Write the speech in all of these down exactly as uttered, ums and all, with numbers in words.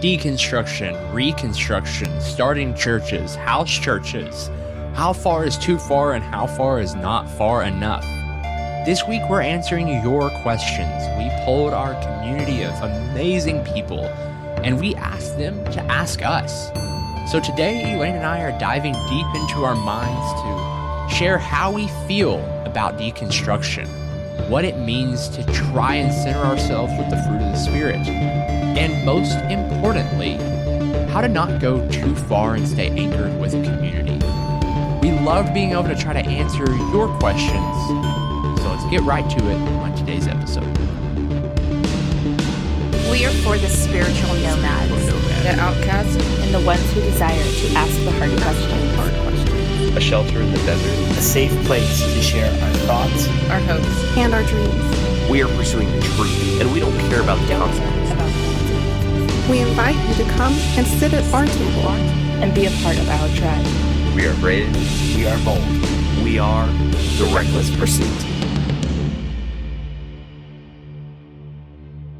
deconstruction, reconstruction, starting churches, house churches. How far is too far and how far is not far enough? This week, we're answering your questions. We polled our community of amazing people, and we asked them to ask us. So today, Elaine and I are diving deep into our minds to share how we feel about deconstruction, what it means to try and center ourselves with the fruit of the Spirit, and most importantly, how to not go too far and stay anchored with a community. We love being able to try to answer your questions, so let's get right to it on today's episode. We are for the spiritual nomads, the outcasts, and the ones who desire to ask the hard questions. Hard questions. A shelter in the desert. A safe place to share our thoughts, our hopes, and our dreams. We are pursuing the truth, and we don't care about the consequences. We invite you to come and sit at our table and be a part of our tribe. We are brave. We are bold. We are the Reckless Pursuit.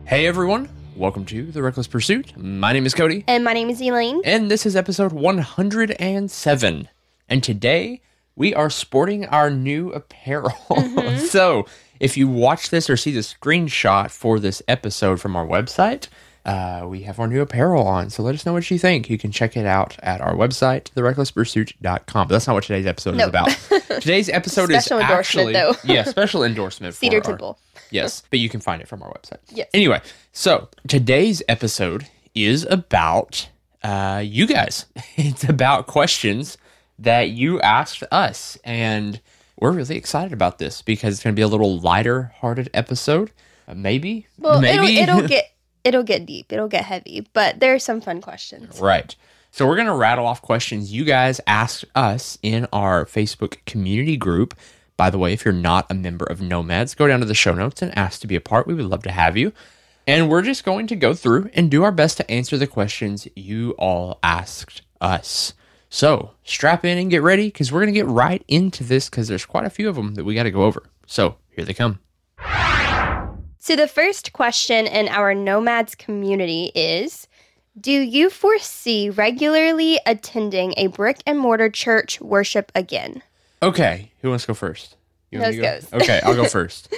Hey, everyone. Welcome to The Reckless Pursuit. My name is Cody. And my name is Elaine. And this is episode one hundred seven. And today, we are sporting our new apparel. Mm-hmm. So, if you watch this or see the screenshot for this episode from our website, uh, we have our new apparel on. So, let us know what you think. You can check it out at our website, the reckless pursuit dot com. But that's not what today's episode nope. is about. Today's episode is actually... Special endorsement, though. Yeah, special endorsement. For Cedar Temple. Yes, but you can find it from our website. Yes. Anyway, so today's episode is about uh, you guys. It's about questions that you asked us, and we're really excited about this because it's going to be a little lighter-hearted episode. Uh, maybe, well, maybe it'll, it'll get it'll get deep, it'll get heavy, but there are some fun questions, right? So we're going to rattle off questions you guys asked us in our Facebook community group. By the way, if you're not a member of Nomads, go down to the show notes and ask to be a part. We would love to have you. And we're just going to go through and do our best to answer the questions you all asked us. So strap in and get ready because we're going to get right into this because there's quite a few of them that we got to go over. So here they come. So the first question in our Nomads community is, do you foresee regularly attending a brick and mortar church worship again? Okay, who wants to go first? You want Those me to go? Goes. Okay, I'll go first.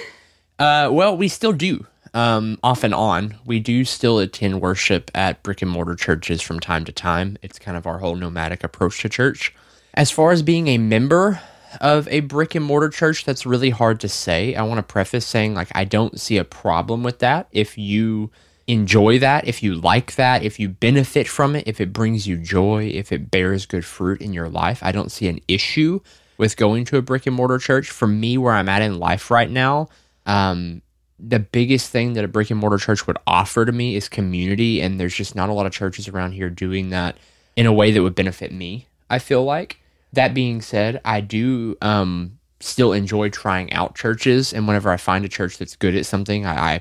Uh, well, we still do, um, off and on. We do still attend worship at brick and mortar churches from time to time. It's kind of our whole nomadic approach to church. As far as being a member of a brick and mortar church, that's really hard to say. I want to preface saying, like, I don't see a problem with that. If you enjoy that, if you like that, if you benefit from it, if it brings you joy, if it bears good fruit in your life, I don't see an issue with going to a brick and mortar church. For me, where I'm at in life right now, um, the biggest thing that a brick and mortar church would offer to me is community, and there's just not a lot of churches around here doing that in a way that would benefit me, I feel like. That being said, I do um, still enjoy trying out churches, and whenever I find a church that's good at something, I,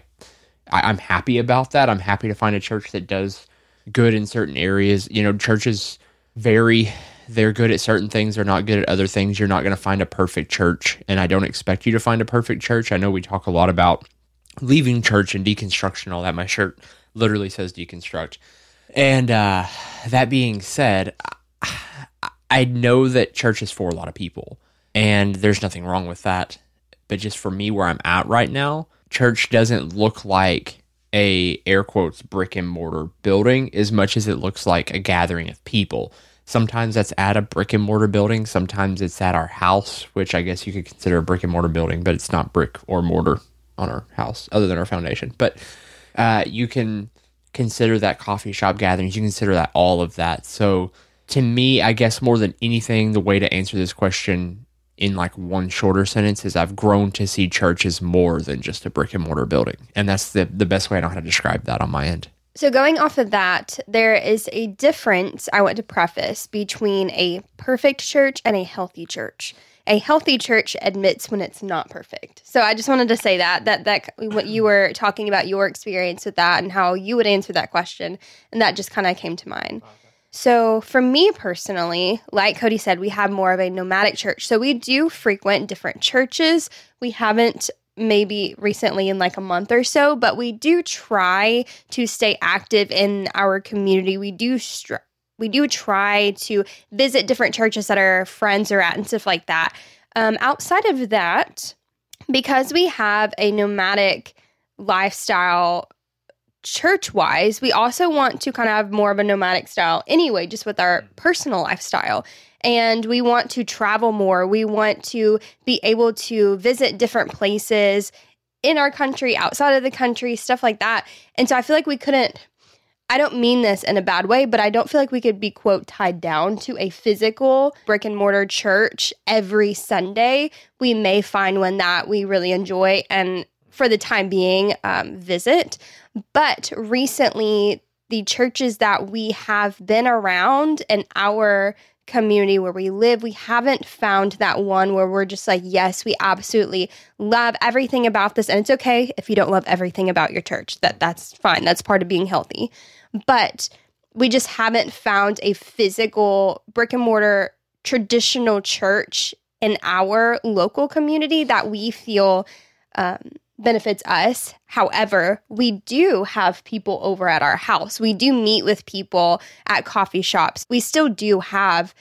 I, I'm happy about that. I'm happy to find a church that does good in certain areas. You know, churches vary. They're good at certain things. They're not good at other things. You're not going to find a perfect church. And I don't expect you to find a perfect church. I know we talk a lot about leaving church and deconstruction and all that. My shirt literally says deconstruct. And uh, that being said, I, I know that church is for a lot of people. And there's nothing wrong with that. But just for me, where I'm at right now, church doesn't look like a, air quotes, brick and mortar building as much as it looks like a gathering of people. Sometimes that's at a brick and mortar building. Sometimes it's at our house, which I guess you could consider a brick and mortar building, but it's not brick or mortar on our house other than our foundation. But uh, you can consider that coffee shop gatherings. You consider that all of that. So to me, I guess more than anything, the way to answer this question in like one shorter sentence is I've grown to see churches more than just a brick and mortar building. And that's the, the best way I know how to describe that on my end. So going off of that, there is a difference, I want to preface, between a perfect church and a healthy church. A healthy church admits when it's not perfect. So I just wanted to say that, that, that what you were talking about, your experience with that and how you would answer that question, and that just kind of came to mind. Okay. So for me personally, like Cody said, we have more of a nomadic church. So we do frequent different churches. We haven't maybe recently in like a month or so, but we do try to stay active in our community. We do str- we do try to visit different churches that our friends are at and stuff like that. Um, outside of that, because we have a nomadic lifestyle church-wise, we also want to kind of have more of a nomadic style anyway, just with our personal lifestyle. And we want to travel more. We want to be able to visit different places in our country, outside of the country, stuff like that. And so I feel like we couldn't, I don't mean this in a bad way, but I don't feel like we could be, quote, tied down to a physical brick and mortar church every Sunday. We may find one that we really enjoy and for the time being um, visit. But recently, the churches that we have been around in our community where we live, we haven't found that one where we're just like, yes, we absolutely love everything about this. And it's okay if you don't love everything about your church. That that's fine. That's part of being healthy. But we just haven't found a physical brick and mortar traditional church in our local community that we feel um, benefits us. However, we do have people over at our house. We do meet with people at coffee shops. We still do have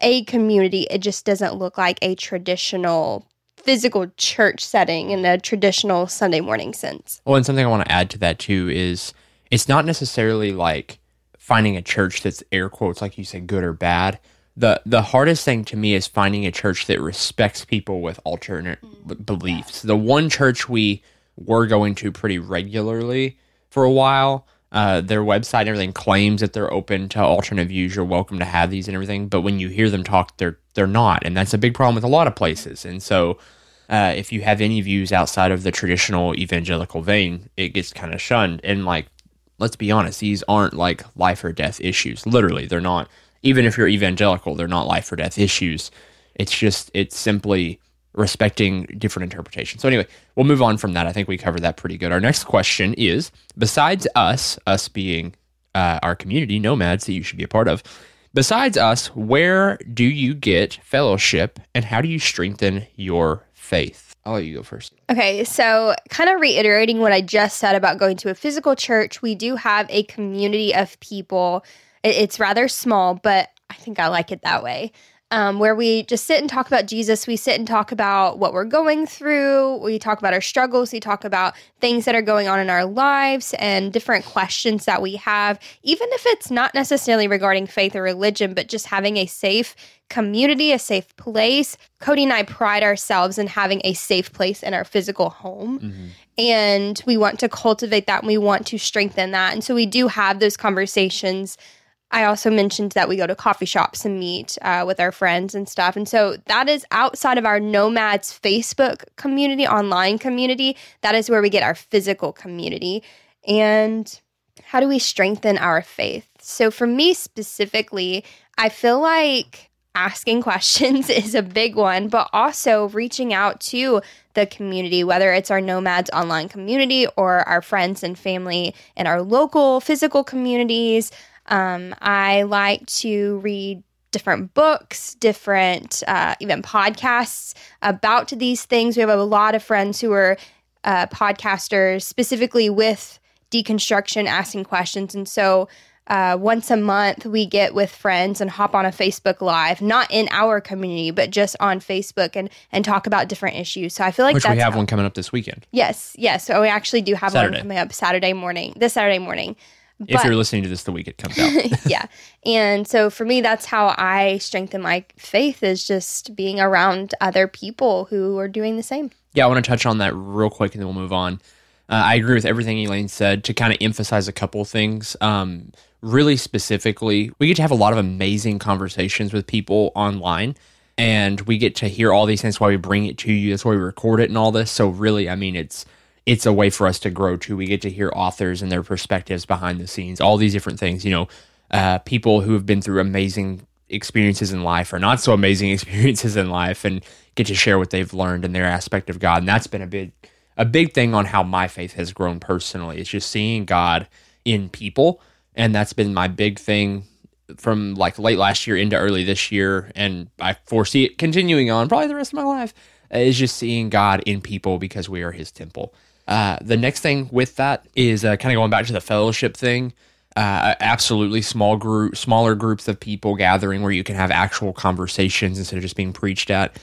a community. It just doesn't look like a traditional physical church setting in a traditional Sunday morning sense. Well, and something I want to add to that too is it's not necessarily like finding a church that's air quotes, like you said, good or bad. The the hardest thing to me is finding a church that respects people with alternate beliefs. The one church we were going to pretty regularly for a while, uh, their website and everything claims that they're open to alternate views. You're welcome to have these and everything. But when you hear them talk, they're they're not. And that's a big problem with a lot of places. And so uh, if you have any views outside of the traditional evangelical vein, it gets kind of shunned. And like, let's be honest, these aren't like life or death issues. Literally, they're not. Even if you're evangelical, they're not life or death issues. It's just, it's simply respecting different interpretations. So anyway, we'll move on from that. I think we covered that pretty good. Our next question is, besides us, us being uh, our community, Nomads, that you should be a part of, besides us, where do you get fellowship and how do you strengthen your faith? I'll let you go first. Okay, so kind of reiterating what I just said about going to a physical church, we do have a community of people. It's rather small, but I think I like it that way, um, where we just sit and talk about Jesus. We sit and talk about what we're going through. We talk about our struggles. We talk about things that are going on in our lives and different questions that we have, even if it's not necessarily regarding faith or religion, but just having a safe community, a safe place. Cody and I pride ourselves in having a safe place in our physical home. Mm-hmm. And we want to cultivate that and we want to strengthen that. And so we do have those conversations. I also mentioned that we go to coffee shops and meet uh, with our friends and stuff. And so that is outside of our Nomads Facebook community, online community. That is where we get our physical community. And how do we strengthen our faith? So for me specifically, I feel like asking questions is a big one, but also reaching out to the community, whether it's our Nomads online community or our friends and family in our local physical communities. Um, I like to read different books, different uh, even podcasts about these things. We have a lot of friends who are uh, podcasters, specifically with deconstruction, asking questions. And so uh, once a month, we get with friends and hop on a Facebook Live, not in our community, but just on Facebook and, and talk about different issues. So I feel like Which that's... Which we have how- one coming up this weekend. Yes, yes. So we actually do have Saturday. one coming up Saturday morning, this Saturday morning. But, if you're listening to this the week it comes out. Yeah. And so for me, that's how I strengthen my faith, is just being around other people who are doing the same. Yeah, I want to touch on that real quick and then we'll move on. Uh, I agree with everything Elaine said. To kind of emphasize a couple things, um, really specifically, we get to have a lot of amazing conversations with people online. And we get to hear all these things. That's why we bring it to you. That's why we record it and all this. So really, I mean, it's... it's a way for us to grow, too. We get to hear authors and their perspectives behind the scenes, all these different things. You know, uh, people who have been through amazing experiences in life or not so amazing experiences in life and get to share what they've learned and their aspect of God. And that's been a big, a big thing on how my faith has grown personally. It's just seeing God in people. And that's been my big thing from like late last year into early this year. And I foresee it continuing on probably the rest of my life. is just seeing God in people because we are his temple. Uh, the next thing with that is uh, kind of going back to the fellowship thing. Uh, absolutely small group, smaller groups of people gathering where you can have actual conversations instead of just being preached at.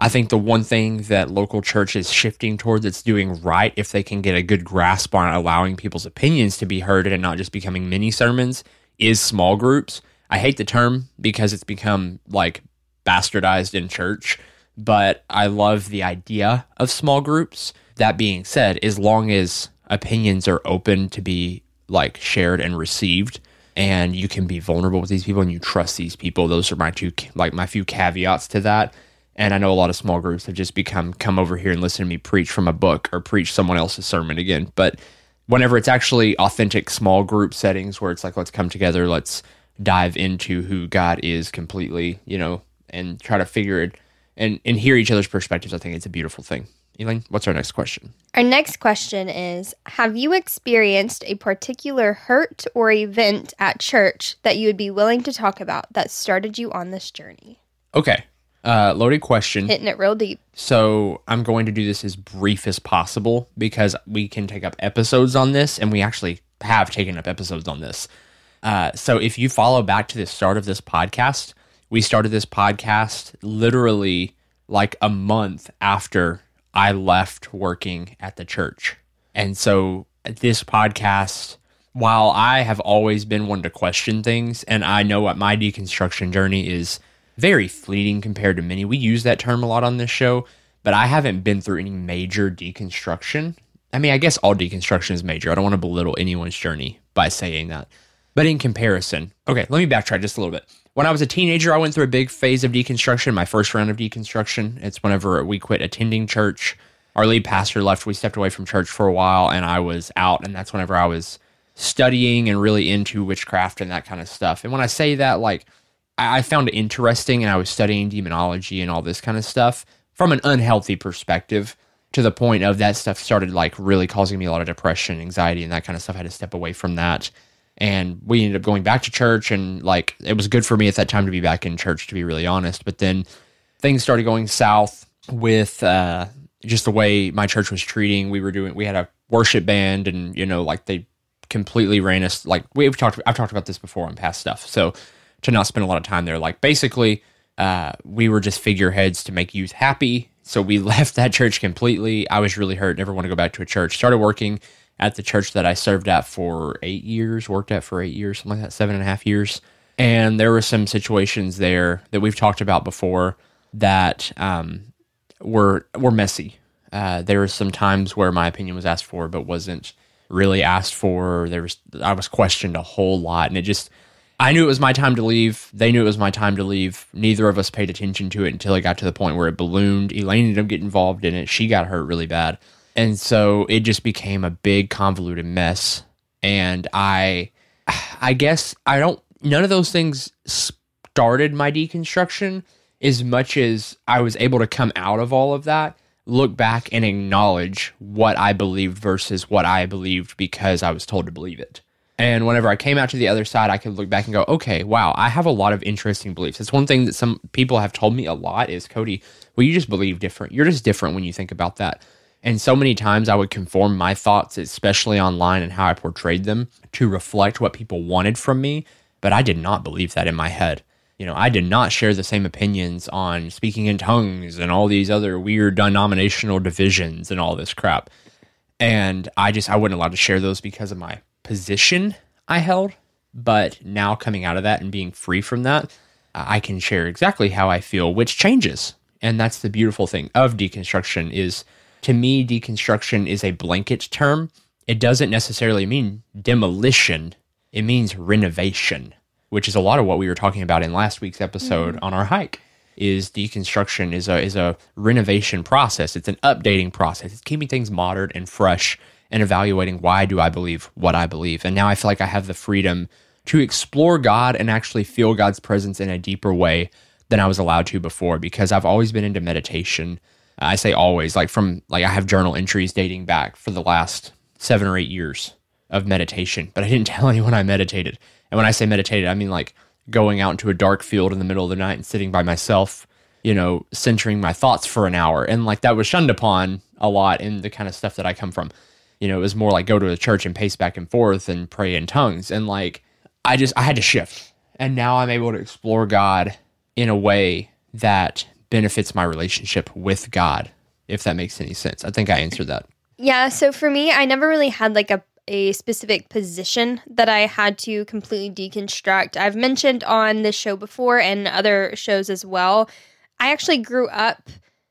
I think the one thing that local church is shifting towards, it's doing right if they can get a good grasp on allowing people's opinions to be heard and not just becoming mini sermons, is small groups. I hate the term because it's become like bastardized in church, but I love the idea of small groups. That being said, as long as opinions are open to be like shared and received, and you can be vulnerable with these people and you trust these people, those are my two like my few caveats to that. And I know a lot of small groups have just become, come over here and listen to me preach from a book or preach someone else's sermon again. But whenever it's actually authentic small group settings where it's like, let's come together, let's dive into who God is completely, you know, and try to figure it and, and hear each other's perspectives, I think it's a beautiful thing. Elaine, what's our next question? Our next question is, have you experienced a particular hurt or event at church that you would be willing to talk about that started you on this journey? Okay. Uh, loaded question. Hitting it real deep. So I'm going to do this as brief as possible because we can take up episodes on this, and we actually have taken up episodes on this. Uh, so if you follow back to the start of this podcast, we started this podcast literally like a month after I left working at the church. And so this podcast, while I have always been one to question things, and I know what my deconstruction journey is, very fleeting compared to many. We use that term a lot on this show, but I haven't been through any major deconstruction. I mean, I guess all deconstruction is major. I don't want to belittle anyone's journey by saying that. But in comparison, okay, let me backtrack just a little bit. When I was a teenager, I went through a big phase of deconstruction, my first round of deconstruction. It's whenever we quit attending church. Our lead pastor left. We stepped away from church for a while, and I was out, and that's whenever I was studying and really into witchcraft and that kind of stuff. And when I say that, like, I found it interesting, and I was studying demonology and all this kind of stuff from an unhealthy perspective, to the point of that stuff started like really causing me a lot of depression, anxiety, and that kind of stuff. I had to step away from that. And we ended up going back to church, and like it was good for me at that time to be back in church, to be really honest. But then things started going south with uh, just the way my church was treating. We were doing, we had a worship band, and you know, like they completely ran us. Like we've talked, I've talked about this before on past stuff. So to not spend a lot of time there. Like, basically, uh, we were just figureheads to make youth happy. So we left that church completely. I was really hurt, never want to go back to a church. Started working at the church that I served at for eight years, worked at for eight years, something like that, seven and a half years. And there were some situations there that we've talked about before that um, were, were messy. Uh, there were some times where my opinion was asked for, but wasn't really asked for. There was, I was questioned a whole lot, and it just... I knew it was my time to leave. They knew it was my time to leave. Neither of us paid attention to it until it got to the point where it ballooned. Elaine ended up getting involved in it. She got hurt really bad. And so it just became a big convoluted mess. And I, I guess I don't, none of those things started my deconstruction as much as I was able to come out of all of that, look back and acknowledge what I believed versus what I believed because I was told to believe it. And whenever I came out to the other side, I could look back and go, okay, wow, I have a lot of interesting beliefs. It's one thing that some people have told me a lot is, Cody, well, you just believe different. You're just different when you think about that. And so many times I would conform my thoughts, especially online and how I portrayed them, to reflect what people wanted from me. But I did not believe that in my head. You know, I did not share the same opinions on speaking in tongues and all these other weird denominational divisions and all this crap. And I just, I wasn't allowed to share those because of my position I held. But now coming out of that and being free from that, I can share exactly how I feel, which changes. And that's the beautiful thing of deconstruction is, to me, deconstruction is a blanket term. It doesn't necessarily mean demolition. It means renovation, which is a lot of what we were talking about in last week's episode mm-hmm. on our hike. Is deconstruction is a is a renovation process. It's an updating process. It's keeping things modern and fresh, and evaluating why do I believe what I believe. And now I feel like I have the freedom to explore God and actually feel God's presence in a deeper way than I was allowed to before, because I've always been into meditation. I say always, like from, like I have journal entries dating back for the last seven or eight years of meditation, but I didn't tell anyone I meditated. And when I say meditated, I mean like going out into a dark field in the middle of the night and sitting by myself you know, centering my thoughts for an hour. And like that was shunned upon a lot in the kind of stuff that I come from. You know, it was more like go to the church and pace back and forth and pray in tongues. And like, I just, I had to shift. And now I'm able to explore God in a way that benefits my relationship with God, if that makes any sense. I think I answered that. Yeah. So for me, I never really had like a, a specific position that I had to completely deconstruct. I've mentioned on this show before and other shows as well, I actually grew up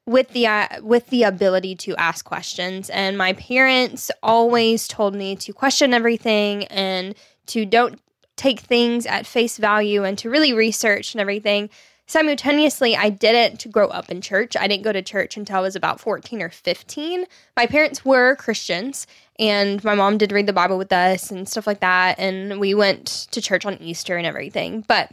with the uh, with the ability to ask questions. And my parents always told me to question everything and to don't take things at face value and to really research and everything. Simultaneously, I didn't grow up in church. I didn't go to church until I was about fourteen or fifteen. My parents were Christians, and my mom did read the Bible with us and stuff like that. And we went to church on Easter and everything. But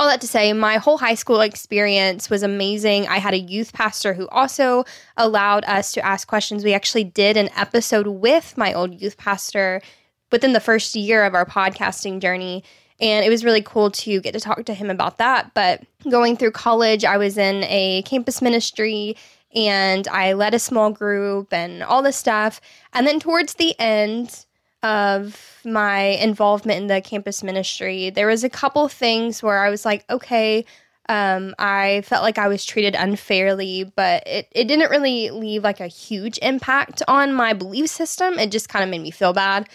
all that to say, my whole high school experience was amazing. I had a youth pastor who also allowed us to ask questions. We actually did an episode with my old youth pastor within the first year of our podcasting journey, and it was really cool to get to talk to him about that. But going through college, I was in a campus ministry, and I led a small group and all this stuff. And then towards the end of my involvement in the campus ministry, there was a couple things where I was like, okay, um, I felt like I was treated unfairly, but it, it didn't really leave like a huge impact on my belief system. It just kind of made me feel bad.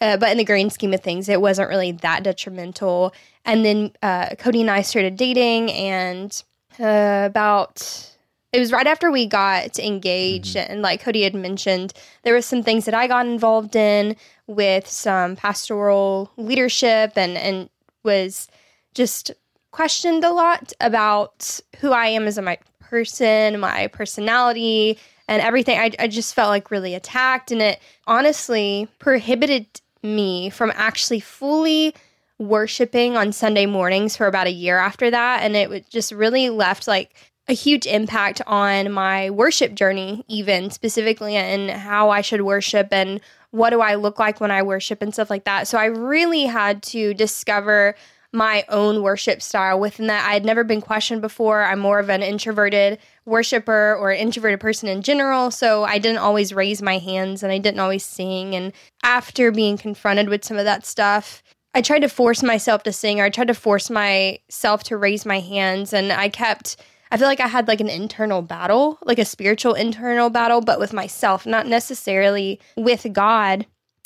Uh, but in the grand scheme of things, it wasn't really that detrimental. And then uh, Cody and I started dating, and uh, about... it was right after we got engaged, and like Cody had mentioned, there were some things that I got involved in with some pastoral leadership and, and was just questioned a lot about who I am as a my person, my personality, and everything. I, I just felt like really attacked, and it honestly prohibited me from actually fully worshiping on Sunday mornings for about a year after that, and it just really left like a huge impact on my worship journey, even specifically, and how I should worship and what do I look like when I worship and stuff like that. So I really had to discover my own worship style within that. I had never been questioned before. I'm more of an introverted worshiper or an introverted person in general. So I didn't always raise my hands and I didn't always sing. And after being confronted with some of that stuff, I tried to force myself to sing, or I tried to force myself to raise my hands. And I kept... I feel like I had like an internal battle, like a spiritual internal battle, but with myself, not necessarily with God.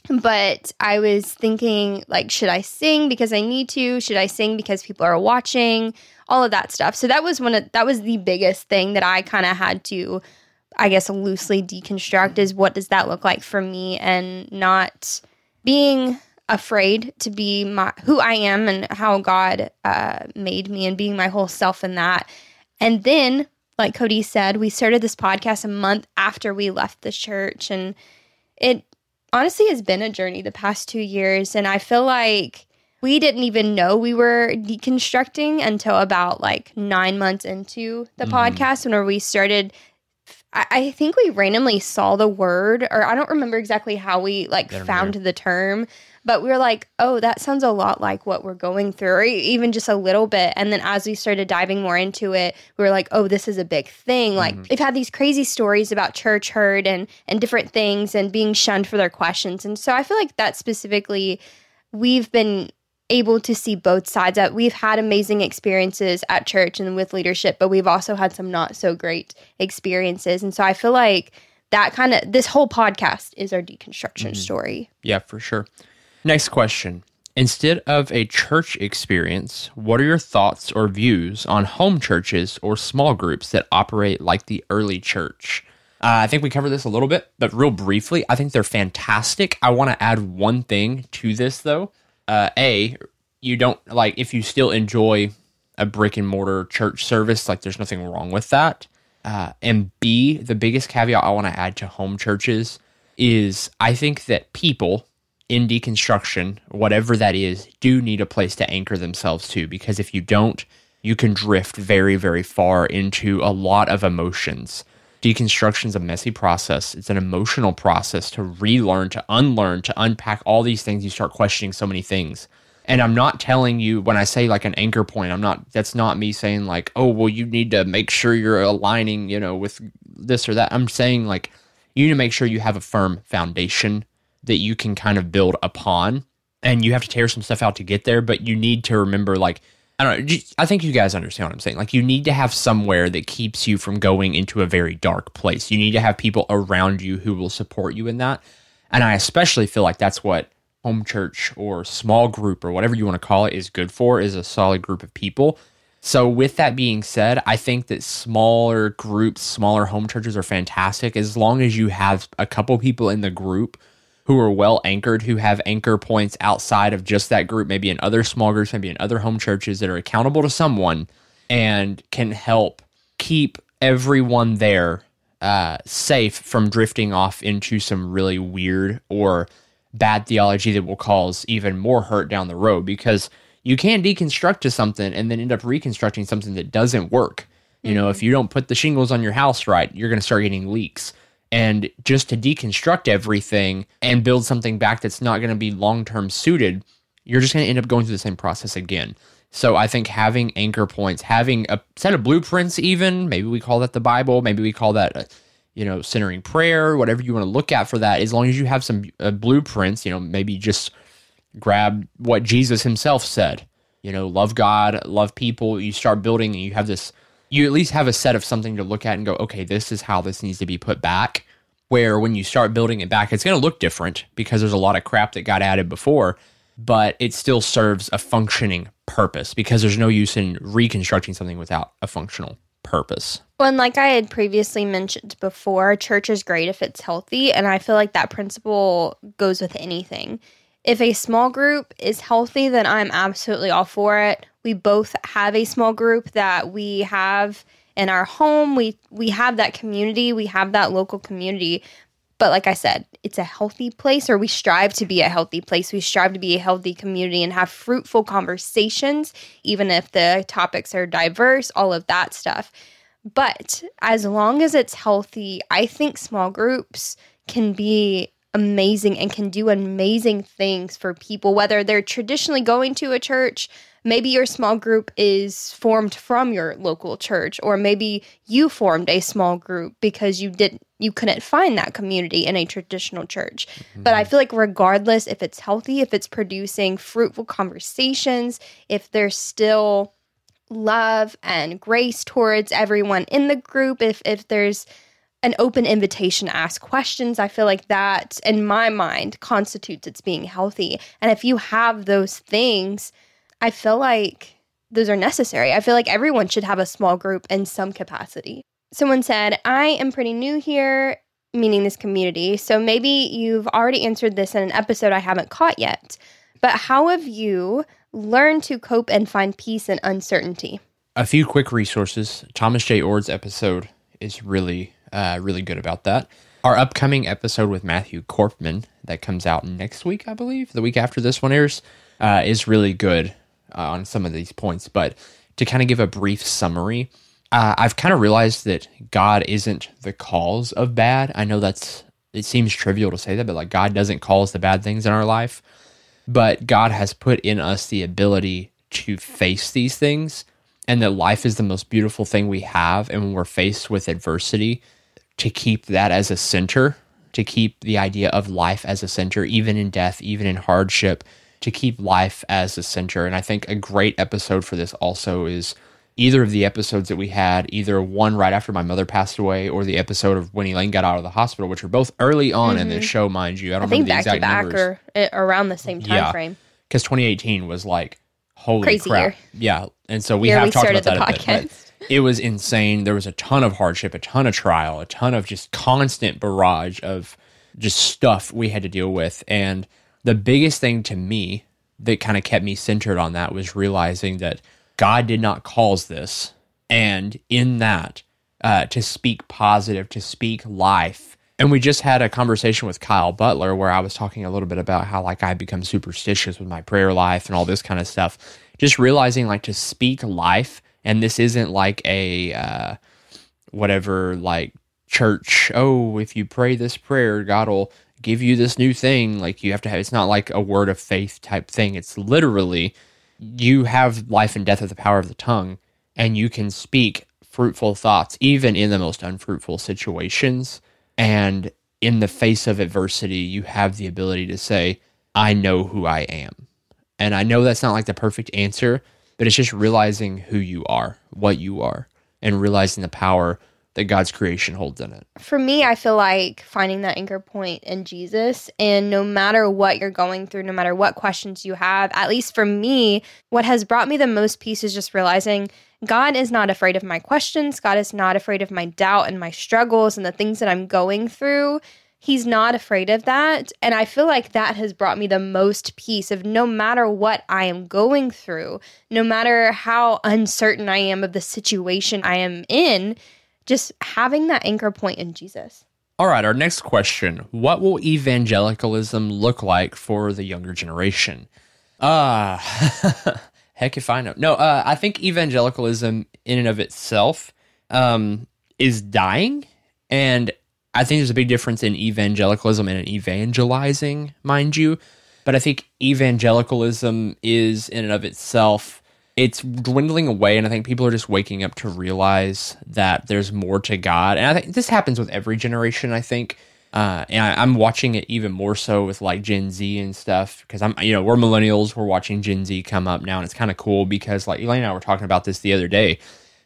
But I was thinking, like, should I sing because I need to? Should I sing because people are watching? All of that stuff. So that was one of that was the biggest thing that I kind of had to, I guess, loosely deconstruct, is what does that look like for me, and not being afraid to be my who I am and how God uh, made me, and being my whole self in that. And then, like Cody said, we started this podcast a month after we left the church. And it honestly has been a journey the past two years. And I feel like we didn't even know we were deconstructing until about like nine months into the mm-hmm. podcast, when we started. I, I think we randomly saw the word, or I don't remember exactly how we like found remember. the term, but we were like, oh, that sounds a lot like what we're going through, or even just a little bit. And then as we started diving more into it, we were like, oh, this is a big thing. Like, mm-hmm. They've had these crazy stories about church hurt and, and different things and being shunned for their questions. And so I feel like that specifically, we've been able to see both sides. That we've had amazing experiences at church and with leadership, but we've also had some not so great experiences. And so I feel like that kind of, this whole podcast is our deconstruction mm-hmm. story. Yeah, for sure. Next question. Instead of a church experience, what are your thoughts or views on home churches or small groups that operate like the early church? Uh, I think we covered this a little bit, but real briefly, I think they're fantastic. I want to add one thing to this, though. Uh, a, you don't, like, if you still enjoy a brick and mortar church service, like, there's nothing wrong with that. Uh, and B, the biggest caveat I want to add to home churches is I think that people... in deconstruction, whatever that is, do need a place to anchor themselves to, because if you don't, you can drift very, very far into a lot of emotions. Deconstruction is a messy process. It's an emotional process to relearn, to unlearn, to unpack all these things. You start questioning so many things. And I'm not telling you, when I say like an anchor point, I'm not, that's not me saying like, oh, well, you need to make sure you're aligning, you know, with this or that. I'm saying like, you need to make sure you have a firm foundation that you can kind of build upon, and you have to tear some stuff out to get there. But you need to remember, like, I don't know, just, I think you guys understand what I'm saying. Like, you need to have somewhere that keeps you from going into a very dark place. You need to have people around you who will support you in that. And I especially feel like that's what home church or small group or whatever you want to call it is good for, is a solid group of people. So with that being said, I think that smaller groups, smaller home churches are fantastic, as long as you have a couple people in the group who are well anchored, who have anchor points outside of just that group, maybe in other small groups, maybe in other home churches, that are accountable to someone and can help keep everyone there uh, safe from drifting off into some really weird or bad theology that will cause even more hurt down the road, because you can deconstruct to something and then end up reconstructing something that doesn't work. You mm-hmm. know, if you don't put the shingles on your house right, you're going to start getting leaks. And just to deconstruct everything and build something back that's not going to be long-term suited, you're just going to end up going through the same process again. So I think having anchor points, having a set of blueprints even, maybe we call that the Bible, maybe we call that, uh, you know, centering prayer, whatever you want to look at for that, as long as you have some uh, blueprints, you know, maybe just grab what Jesus himself said, you know, love God, love people, you start building and you have this, you at least have a set of something to look at and go, okay, this is how this needs to be put back. Where when you start building it back, it's going to look different because there's a lot of crap that got added before, but it still serves a functioning purpose, because there's no use in reconstructing something without a functional purpose. Well, and like I had previously mentioned before, church is great if it's healthy. And I feel like that principle goes with anything. If a small group is healthy, then I'm absolutely all for it. We both have a small group that we have in our home. We we have that community. We have that local community. But like I said, it's a healthy place, or we strive to be a healthy place. We strive to be a healthy community and have fruitful conversations, even if the topics are diverse, all of that stuff. But as long as it's healthy, I think small groups can be amazing and can do amazing things for people, whether they're traditionally going to a church. Maybe your small group is formed from your local church, or maybe you formed a small group because you didn't, you couldn't find that community in a traditional church. Mm-hmm. But I feel like regardless, if it's healthy, if it's producing fruitful conversations, if there's still love and grace towards everyone in the group, if if there's an open invitation to ask questions, I feel like that, in my mind, constitutes it's being healthy. And if you have those things, I feel like those are necessary. I feel like everyone should have a small group in some capacity. Someone said, I am pretty new here, meaning this community, so maybe you've already answered this in an episode I haven't caught yet, but how have you learned to cope and find peace in uncertainty? A few quick resources. Thomas J. Ord's episode is really... Uh, really good about that. Our upcoming episode with Matthew Korpman that comes out next week, I believe, the week after this one airs, uh, is really good uh, on some of these points. But to kind of give a brief summary, uh, I've kind of realized that God isn't the cause of bad. I know that's, it seems trivial to say that, but like God doesn't cause the bad things in our life, but God has put in us the ability to face these things, and that life is the most beautiful thing we have. And when we're faced with adversity, to keep that as a center, to keep the idea of life as a center, even in death, even in hardship, to keep life as a center. And I think a great episode for this also is either of the episodes that we had, either one right after my mother passed away or the episode of when Elaine got out of the hospital, which are both early on mm-hmm. in this show, mind you. I don't I remember the exact numbers. I think back to back or around the same time yeah, frame. Because twenty eighteen was like, holy crazy crap. Year. Yeah. And so we Here have we talked about that a podcast. bit. It was insane. There was a ton of hardship, a ton of trial, a ton of just constant barrage of just stuff we had to deal with. And the biggest thing to me that kind of kept me centered on that was realizing that God did not cause this. And in that, uh, to speak positive, to speak life. And we just had a conversation with Kyle Butler where I was talking a little bit about how like I become superstitious with my prayer life and all this kind of stuff. Just realizing like to speak life. And this isn't like a uh, whatever, like church, oh, if you pray this prayer, God will give you this new thing. Like, you have to have, it's not like a word of faith type thing. It's literally, you have life and death at the power of the tongue, and you can speak fruitful thoughts, even in the most unfruitful situations. And in the face of adversity, you have the ability to say, I know who I am. And I know that's not like the perfect answer, but it's just realizing who you are, what you are, and realizing the power that God's creation holds in it. For me, I feel like finding that anchor point in Jesus, and no matter what you're going through, no matter what questions you have, at least for me, what has brought me the most peace is just realizing God is not afraid of my questions. God is not afraid of my doubt and my struggles and the things that I'm going through. He's not afraid of that. And I feel like that has brought me the most peace of, no matter what I am going through, no matter how uncertain I am of the situation I am in, just having that anchor point in Jesus. All right, our next question. What will evangelicalism look like for the younger generation? Uh, heck if I know. No, uh, I think evangelicalism in and of itself um, is dying. And I think there's a big difference in evangelicalism and in evangelizing, mind you. But I think evangelicalism is in and of itself, it's dwindling away, and I think people are just waking up to realize that there's more to God. And I think this happens with every generation, I think. Uh, and I, I'm watching it even more so with like Gen Z and stuff, because I'm, you know, we're millennials, we're watching Gen Z come up now, and it's kind of cool because like Elaine and I were talking about this the other day,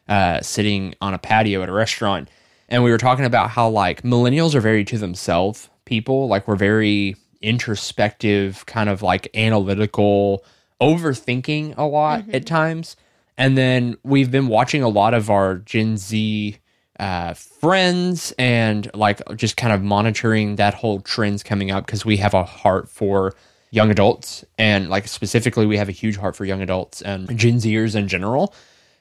uh, sitting on a patio at a restaurant, and we were talking about how like millennials are very to themselves people. Like, we're very introspective, kind of like analytical, overthinking a lot mm-hmm. at times. And then we've been watching a lot of our Gen Z uh, friends and like just kind of monitoring that whole trends coming up, because we have a heart for young adults, and like specifically we have a huge heart for young adults and Gen Zers in general.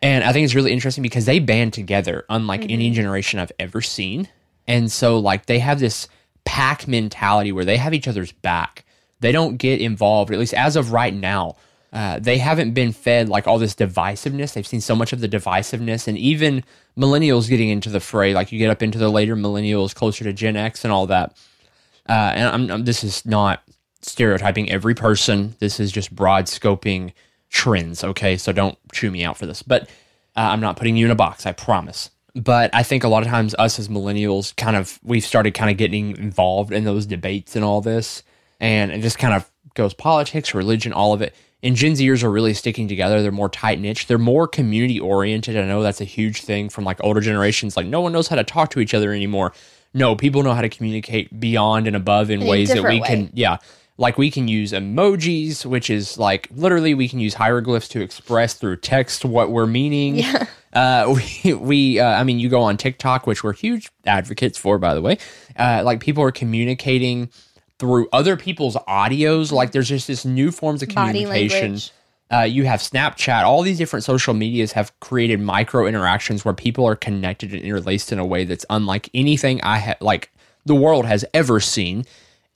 And I think it's really interesting because they band together unlike mm-hmm. any generation I've ever seen. And so like they have this pack mentality where they have each other's back. They don't get involved, at least as of right now. Uh, they haven't been fed like all this divisiveness. They've seen so much of the divisiveness, and even millennials getting into the fray. Like, you get up into the later millennials, closer to Gen X and all that. Uh, and I'm, I'm, this is not stereotyping every person. This is just broad scoping trends, okay? So don't chew me out for this. But uh, I'm not putting you in a box, I promise. But I think a lot of times us as millennials kind of, we've started kind of getting involved in those debates and all this. And it just kind of goes politics, religion, all of it. And Gen Zers are really sticking together. They're more tight-knit. They're more community-oriented. I know that's a huge thing from like older generations. Like, no one knows how to talk to each other anymore. No, people know how to communicate beyond and above in, in ways that we way. can, yeah. Like, we can use emojis, which is like, literally we can use hieroglyphs to express through text what we're meaning. Yeah. Uh, we, we uh, I mean, you go on TikTok, which we're huge advocates for, by the way. Uh, like, people are communicating through other people's audios. Like, there's just this new forms of communication. Uh, you have Snapchat. All these different social medias have created micro interactions where people are connected and interlaced in a way that's unlike anything I ha- like the world has ever seen.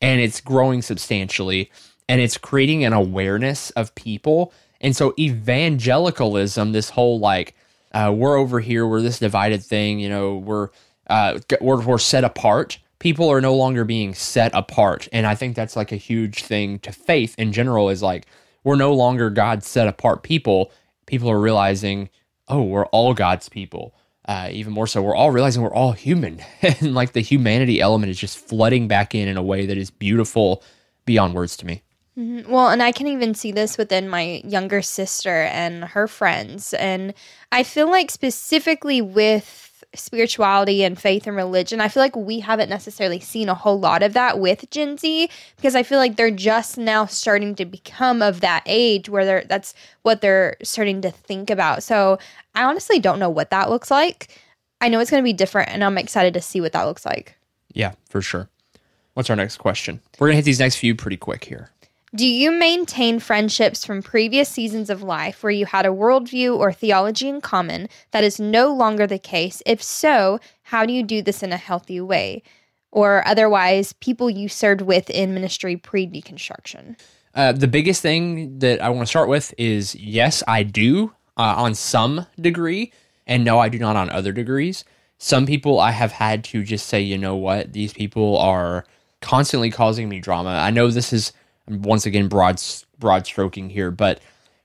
And it's growing substantially, and it's creating an awareness of people. And so evangelicalism, this whole like, uh, we're over here, we're this divided thing, you know, we're uh, we're, we're set apart. People are no longer being set apart. And I think that's like a huge thing to faith in general, is like, we're no longer God's set apart people. People are realizing, oh, we're all God's people. Uh, even more so, we're all realizing we're all human. And like the humanity element is just flooding back in in a way that is beautiful beyond words to me. Mm-hmm. Well, and I can even see this within my younger sister and her friends. And I feel like specifically with spirituality and faith and religion, I feel like we haven't necessarily seen a whole lot of that with Gen Z, because I feel like they're just now starting to become of that age where they're that's what they're starting to think about. So I honestly don't know what that looks like. I know it's going to be different, and I'm excited to see what that looks like. Yeah, for sure. What's our next question? We're going to hit these next few pretty quick here. Do you maintain friendships from previous seasons of life where you had a worldview or theology in common that is no longer the case? If so, how do you do this in a healthy way? Or otherwise, people you served with in ministry pre-deconstruction? Uh, the biggest thing that I want to start with is, yes, I do uh, on some degree, and no, I do not on other degrees. Some people I have had to just say, you know what, these people are constantly causing me drama. I know this is, once again, broad broad stroking here, but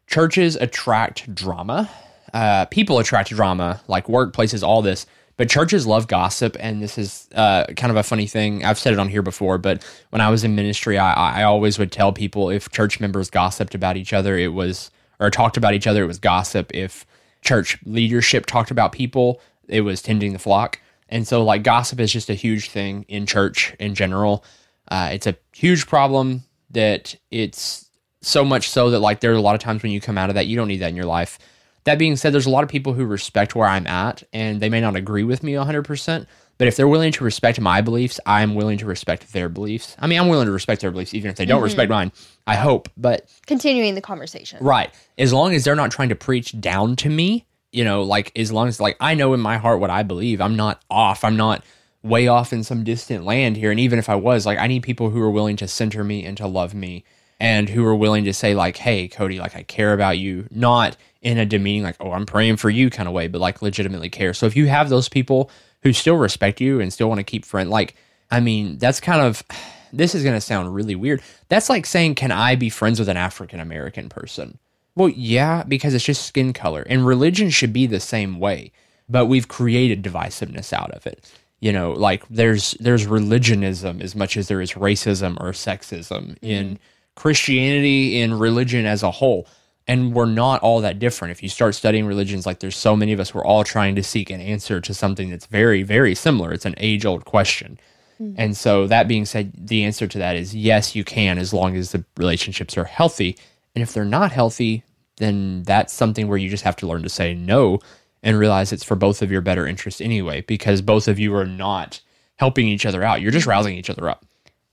churches attract drama. Uh, people attract drama, like workplaces, all this. But churches love gossip, and this is uh, kind of a funny thing. I've said it on here before, but when I was in ministry, I, I always would tell people if church members gossiped about each other, it was, or talked about each other, it was gossip. If church leadership talked about people, it was tending the flock. And so, like, gossip is just a huge thing in church in general. Uh, it's a huge problem that it's so much so that, like, there are a lot of times when you come out of that, you don't need that in your life. That being said, there's a lot of people who respect where I'm at, and they may not agree with me one hundred percent, but if they're willing to respect my beliefs, I'm willing to respect their beliefs. I mean, I'm willing to respect their beliefs, even if they don't mm-hmm. respect mine, I hope, but... continuing the conversation. Right. As long as they're not trying to preach down to me, you know, like, as long as, like, I know in my heart what I believe. I'm not off. I'm not way off in some distant land here, and even if I was, like, I need people who are willing to center me and to love me, and who are willing to say, like, hey, Cody, like, I care about you, not in a demeaning, like, oh, I'm praying for you kind of way, but, like, legitimately care. So if you have those people who still respect you and still want to keep friend, like, I mean, that's kind of, this is going to sound really weird. That's like saying, can I be friends with an African-American person? Well, yeah, because it's just skin color. And religion should be the same way, but we've created divisiveness out of it. You know, like, there's there's religionism as much as there is racism or sexism mm-hmm. in Christianity, in religion as a whole, and we're not all that different. If you start studying religions, like, there's so many of us, we're all trying to seek an answer to something that's very, very similar. It's an age-old question. Mm-hmm. And so that being said, the answer to that is yes, you can, as long as the relationships are healthy. And if they're not healthy, then that's something where you just have to learn to say no and realize it's for both of your better interests anyway, because both of you are not helping each other out. You're just rousing each other up.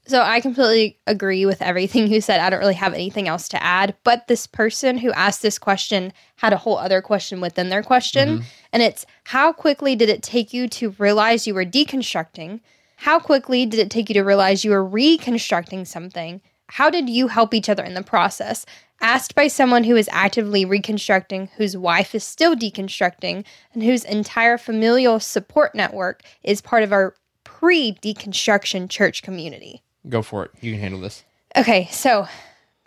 So I completely agree with everything you said. I don't really have anything else to add, but this person who asked this question had a whole other question within their question, mm-hmm. and it's, how quickly did it take you to realize you were deconstructing? How quickly did it take you to realize you were reconstructing something? How did you help each other in the process? Asked by someone who is actively reconstructing, whose wife is still deconstructing, and whose entire familial support network is part of our pre-deconstruction church community. Go for it. You can handle this. Okay, so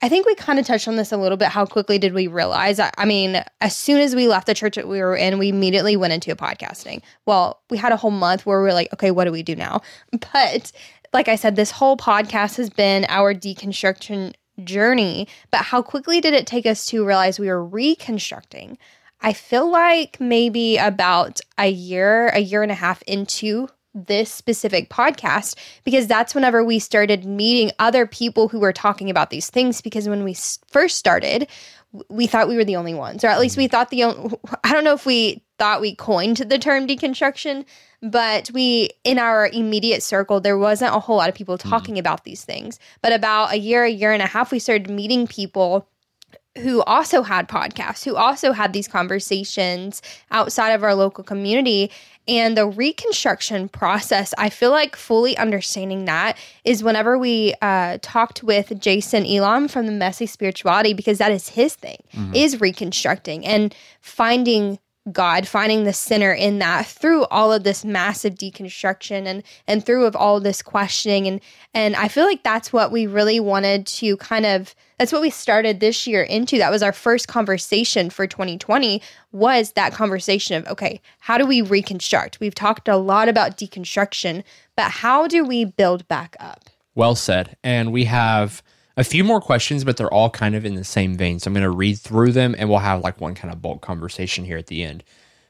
I think we kind of touched on this a little bit. How quickly did we realize? I, I mean, as soon as we left the church that we were in, we immediately went into podcasting. Well, we had a whole month where we were like, okay, what do we do now? But like I said, this whole podcast has been our deconstruction journey. But how quickly did it take us to realize we were reconstructing? I feel like maybe about a year, a year and a half into this specific podcast, because that's whenever we started meeting other people who were talking about these things. Because when we first started, we thought we were the only ones, or at least we thought the only, I don't know if we thought we coined the term deconstruction, but we, in our immediate circle, there wasn't a whole lot of people talking mm-hmm. about these things. But about a year, a year and a half, we started meeting people who also had podcasts, who also had these conversations outside of our local community. And the reconstruction process, I feel like fully understanding that is whenever we uh, talked with Jason Elam from the Messy Spirituality, because that is his thing, mm-hmm. is reconstructing and finding God, finding the sinner in that through all of this massive deconstruction and and through of all this questioning. And and I feel like that's what we really wanted to kind of, that's what we started this year into. That was our first conversation for twenty twenty, was that conversation of, okay, how do we reconstruct? We've talked a lot about deconstruction, but how do we build back up? Well said. And we have a few more questions, but they're all kind of in the same vein. So I'm going to read through them, and we'll have like one kind of bulk conversation here at the end.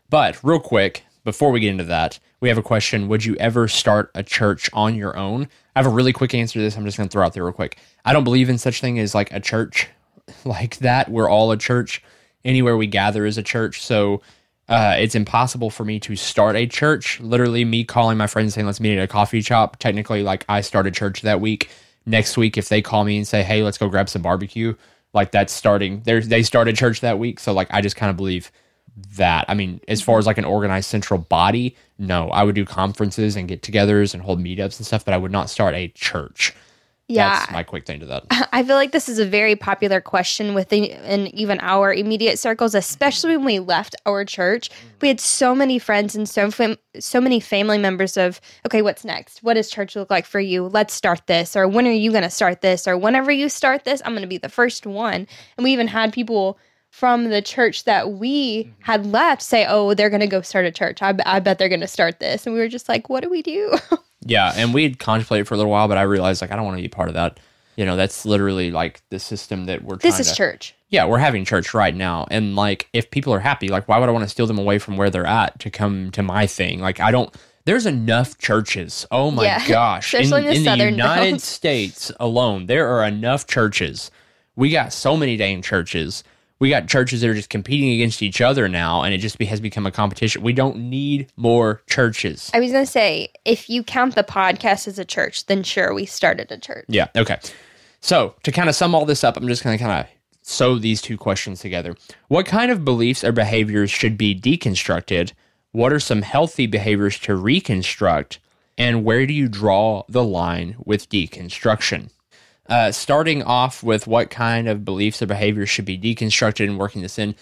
But real quick, before we get into that, we have a question. Would you ever start a church on your own? I have a really quick answer to this. I'm just going to throw out there real quick. I don't believe in such thing as like a church like that. We're all a church. Anywhere we gather is a church. So uh, it's impossible for me to start a church. Literally me calling my friends saying, let's meet at a coffee shop. Technically, like I started church that week. Next week, if they call me and say, hey, let's go grab some barbecue, like that's starting. There's, they started church that week. So like, I just kind of believe that. I mean, as far as like an organized central body, no, I would do conferences and get togethers and hold meetups and stuff, but I would not start a church. Yeah, that's my quick thing to that. I feel like this is a very popular question within even our immediate circles, especially when we left our church. We had so many friends and so fam- so many family members of, okay, what's next? What does church look like for you? Let's start this. Or when are you going to start this? Or whenever you start this, I'm going to be the first one. And we even had people from the church that we had left say, oh, they're going to go start a church. I, b- I bet they're going to start this. And we were just like, what do we do? Yeah, and we'd contemplated for a little while, but I realized, like, I don't want to be part of that. You know, that's literally, like, the system that we're trying to... This is church. Yeah, we're having church right now. And, like, if people are happy, like, why would I want to steal them away from where they're at to come to my thing? Like, I don't... There's enough churches. Oh, my yeah. gosh. in, in the, in the United Belt. States alone, there are enough churches. We got so many dang churches. We got churches that are just competing against each other now, and it just be, has become a competition. We don't need more churches. I was going to say, if you count the podcast as a church, then sure, we started a church. Yeah, okay. So, to kind of sum all this up, I'm just going to kind of sew these two questions together. What kind of beliefs or behaviors should be deconstructed? What are some healthy behaviors to reconstruct? And where do you draw the line with deconstruction? Uh, starting off with what kind of beliefs or behaviors should be deconstructed and working this in.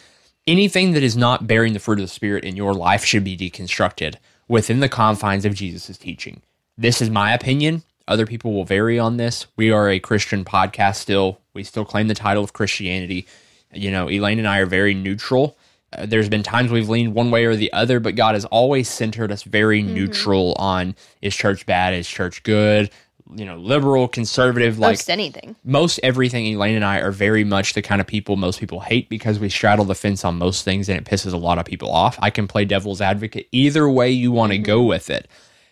Anything that is not bearing the fruit of the Spirit in your life should be deconstructed within the confines of Jesus' teaching. This is my opinion. Other people will vary on this. We are a Christian podcast still. We still claim the title of Christianity. You know, Elaine and I are very neutral. Uh, there's been times we've leaned one way or the other, but God has always centered us very mm-hmm. neutral on, is church bad? Is church good? You know, liberal, conservative, like most anything, most everything. Elaine and I are very much the kind of people most people hate because we straddle the fence on most things, and it pisses a lot of people off. I can play devil's advocate either way you want to mm-hmm. go with it.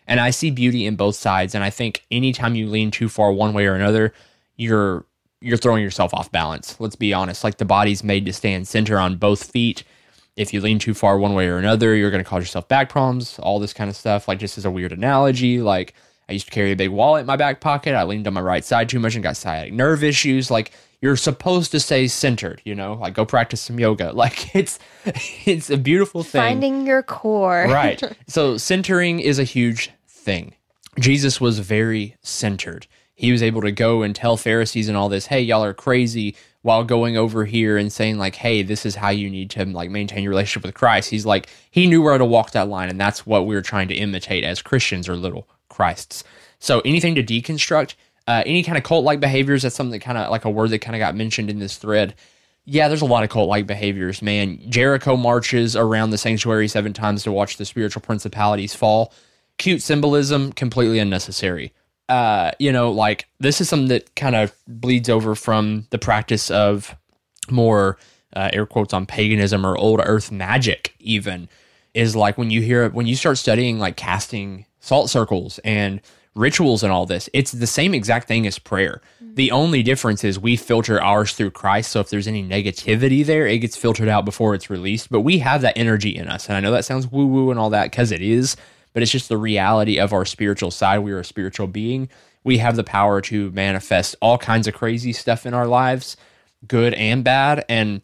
And I see beauty in both sides. And I think anytime you lean too far one way or another, you're, you're throwing yourself off balance. Let's be honest. Like, the body's made to stand center on both feet. If you lean too far one way or another, you're going to cause yourself back problems, all this kind of stuff. Like, just as a weird analogy, like, I used to carry a big wallet in my back pocket. I leaned on my right side too much and got sciatic nerve issues. Like, you're supposed to stay centered, you know? Like, go practice some yoga. Like, it's it's a beautiful thing. Finding your core. Right. So centering is a huge thing. Jesus was very centered. He was able to go and tell Pharisees and all this, hey, y'all are crazy, while going over here and saying, like, hey, this is how you need to, like, maintain your relationship with Christ. He's like, he knew where to walk that line, and that's what we were trying to imitate as Christians, or little Christ's. So anything to deconstruct, uh, any kind of cult-like behaviors, that's something that kind of, like, a word that kind of got mentioned in this thread. Yeah, there's a lot of cult-like behaviors, man. Jericho marches around the sanctuary seven times to watch the spiritual principalities fall. Cute symbolism, completely unnecessary. Uh, you know, like, this is something that kind of bleeds over from the practice of more, uh, air quotes on paganism or old earth magic, even, is like when you hear, when you start studying, like, casting salt circles and rituals and all this, it's the same exact thing as prayer. Mm-hmm. The only difference is we filter ours through Christ. So if there's any negativity there, it gets filtered out before it's released, but we have that energy in us. And I know that sounds woo woo and all that, because it is. But it's just the reality of our spiritual side. We are a spiritual being. We have the power to manifest all kinds of crazy stuff in our lives, good and bad. And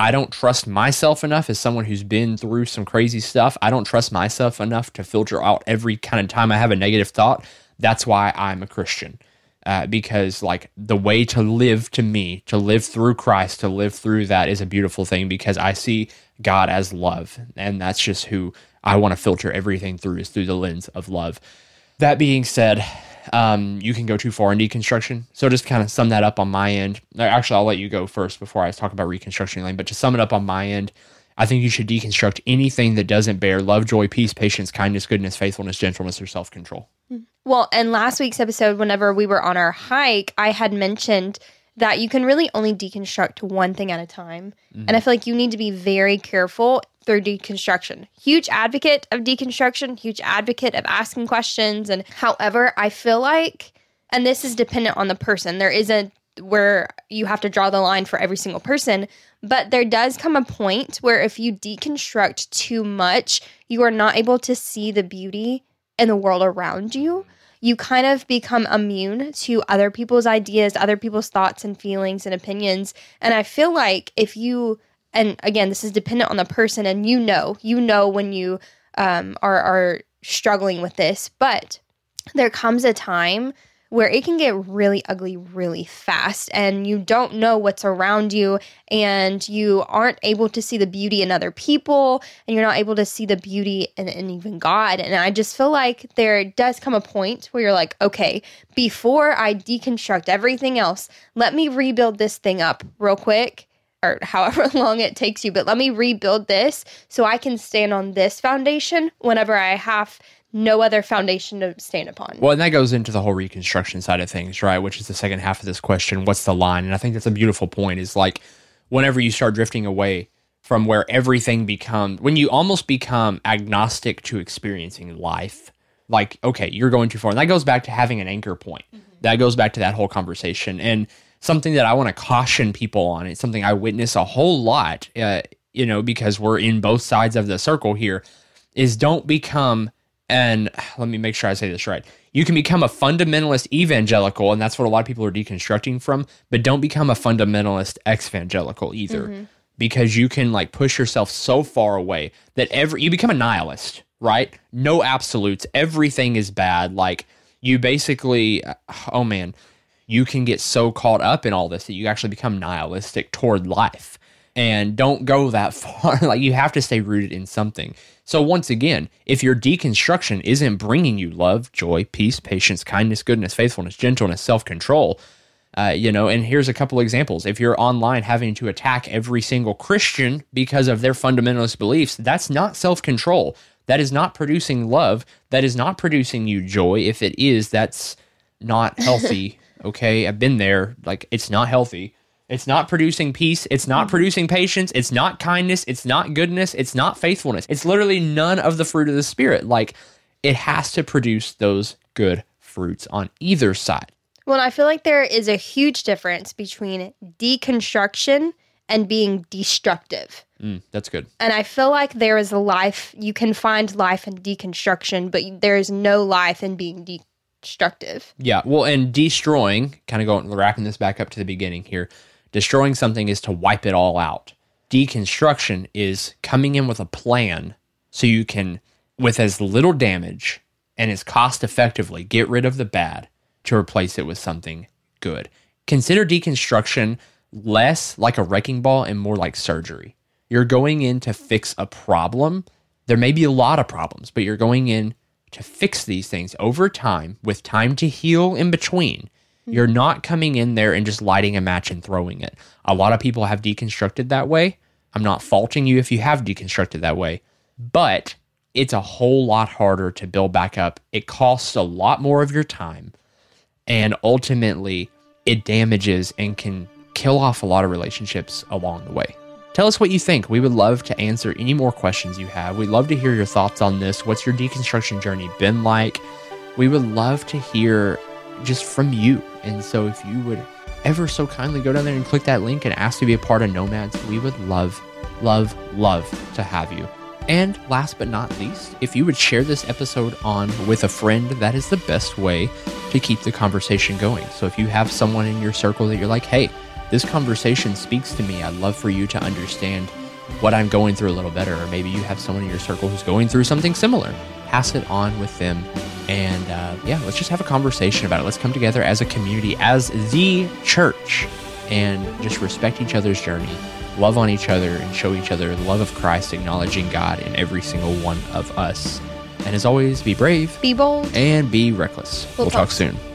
I don't trust myself enough, as someone who's been through some crazy stuff, I don't trust myself enough to filter out every kind of time I have a negative thought. That's why I'm a Christian. Uh, because, like, the way to live, to me, to live through Christ, to live through that, is a beautiful thing, because I see God as love. And that's just who I want to filter everything through, is through the lens of love. That being said, um, you can go too far in deconstruction. So just kind of sum that up on my end. Actually, I'll let you go first before I talk about reconstruction, Elaine. But to sum it up on my end, I think you should deconstruct anything that doesn't bear love, joy, peace, patience, kindness, goodness, faithfulness, gentleness, or self-control. Well, and last week's episode, whenever we were on our hike, I had mentioned that you can really only deconstruct one thing at a time. Mm-hmm. And I feel like you need to be very careful through deconstruction. Huge advocate of deconstruction, huge advocate of asking questions. And however, I feel like, and this is dependent on the person, there isn't where you have to draw the line for every single person, but there does come a point where if you deconstruct too much, you are not able to see the beauty in the world around you. You kind of become immune to other people's ideas, other people's thoughts and feelings and opinions. And I feel like if you, and again, this is dependent on the person, and you know, you know when you um, are, are struggling with this, but there comes a time where it can get really ugly really fast, and you don't know what's around you, and you aren't able to see the beauty in other people, and you're not able to see the beauty in, in even God. And I just feel like there does come a point where you're like, okay, before I deconstruct everything else, let me rebuild this thing up real quick, or however long it takes you, but let me rebuild this so I can stand on this foundation whenever I have no other foundation to stand upon. Well, and that goes into the whole reconstruction side of things, right? Which is the second half of this question, what's the line? And I think that's a beautiful point, is like whenever you start drifting away from where everything becomes, when you almost become agnostic to experiencing life, like, okay, you're going too far. And that goes back to having an anchor point. Mm-hmm. That goes back to that whole conversation. And something that I want to caution people on, it's something I witness a whole lot, uh, you know, because we're in both sides of the circle here, is don't become... And let me make sure I say this right. You can become a fundamentalist evangelical, and that's what a lot of people are deconstructing from, but don't become a fundamentalist ex-evangelical either, mm-hmm. because you can like push yourself so far away that every you become a nihilist, right? No absolutes. Everything is bad. Like you basically, oh man, you can get so caught up in all this that you actually become nihilistic toward life. And don't go that far. Like you have to stay rooted in something. So once again, if your deconstruction isn't bringing you love, joy, peace, patience, kindness, goodness, faithfulness, gentleness, self-control, uh, you know, and here's a couple examples. If you're online having to attack every single Christian because of their fundamentalist beliefs, that's not self-control. That is not producing love. That is not producing you joy. If it is, that's not healthy. Okay, I've been there. Like it's not healthy. It's not producing peace. It's not producing patience. It's not kindness. It's not goodness. It's not faithfulness. It's literally none of the fruit of the Spirit. Like, it has to produce those good fruits on either side. Well, I feel like there is a huge difference between deconstruction and being destructive. Mm, that's good. And I feel like there is a life, you can find life in deconstruction, but there is no life in being destructive. Yeah, well, and destroying, kind of going, wrapping this back up to the beginning here, destroying something is to wipe it all out. Deconstruction is coming in with a plan so you can, with as little damage and as cost effectively, get rid of the bad to replace it with something good. Consider deconstruction less like a wrecking ball and more like surgery. You're going in to fix a problem. There may be a lot of problems, but you're going in to fix these things over time with time to heal in between. You're not coming in there and just lighting a match and throwing it. A lot of people have deconstructed that way. I'm not faulting you if you have deconstructed that way, but it's a whole lot harder to build back up. It costs a lot more of your time, and ultimately it damages and can kill off a lot of relationships along the way. Tell us what you think. We would love to answer any more questions you have. We'd love to hear your thoughts on this. What's your deconstruction journey been like? We would love to hear just from you. And so if you would ever so kindly go down there and click that link and ask to be a part of Nomads, we would love, love, love to have you. And last but not least, if you would share this episode on with a friend, that is the best way to keep the conversation going. So if you have someone in your circle that you're like, hey, this conversation speaks to me, I'd love for you to understand what I'm going through a little better. Or maybe you have someone in your circle who's going through something similar. Pass it on with them. And uh, yeah, let's just have a conversation about it. Let's come together as a community, as the church, and just respect each other's journey, love on each other, and show each other the love of Christ, acknowledging God in every single one of us. And as always, be brave, be bold, and be reckless. We'll, we'll talk soon.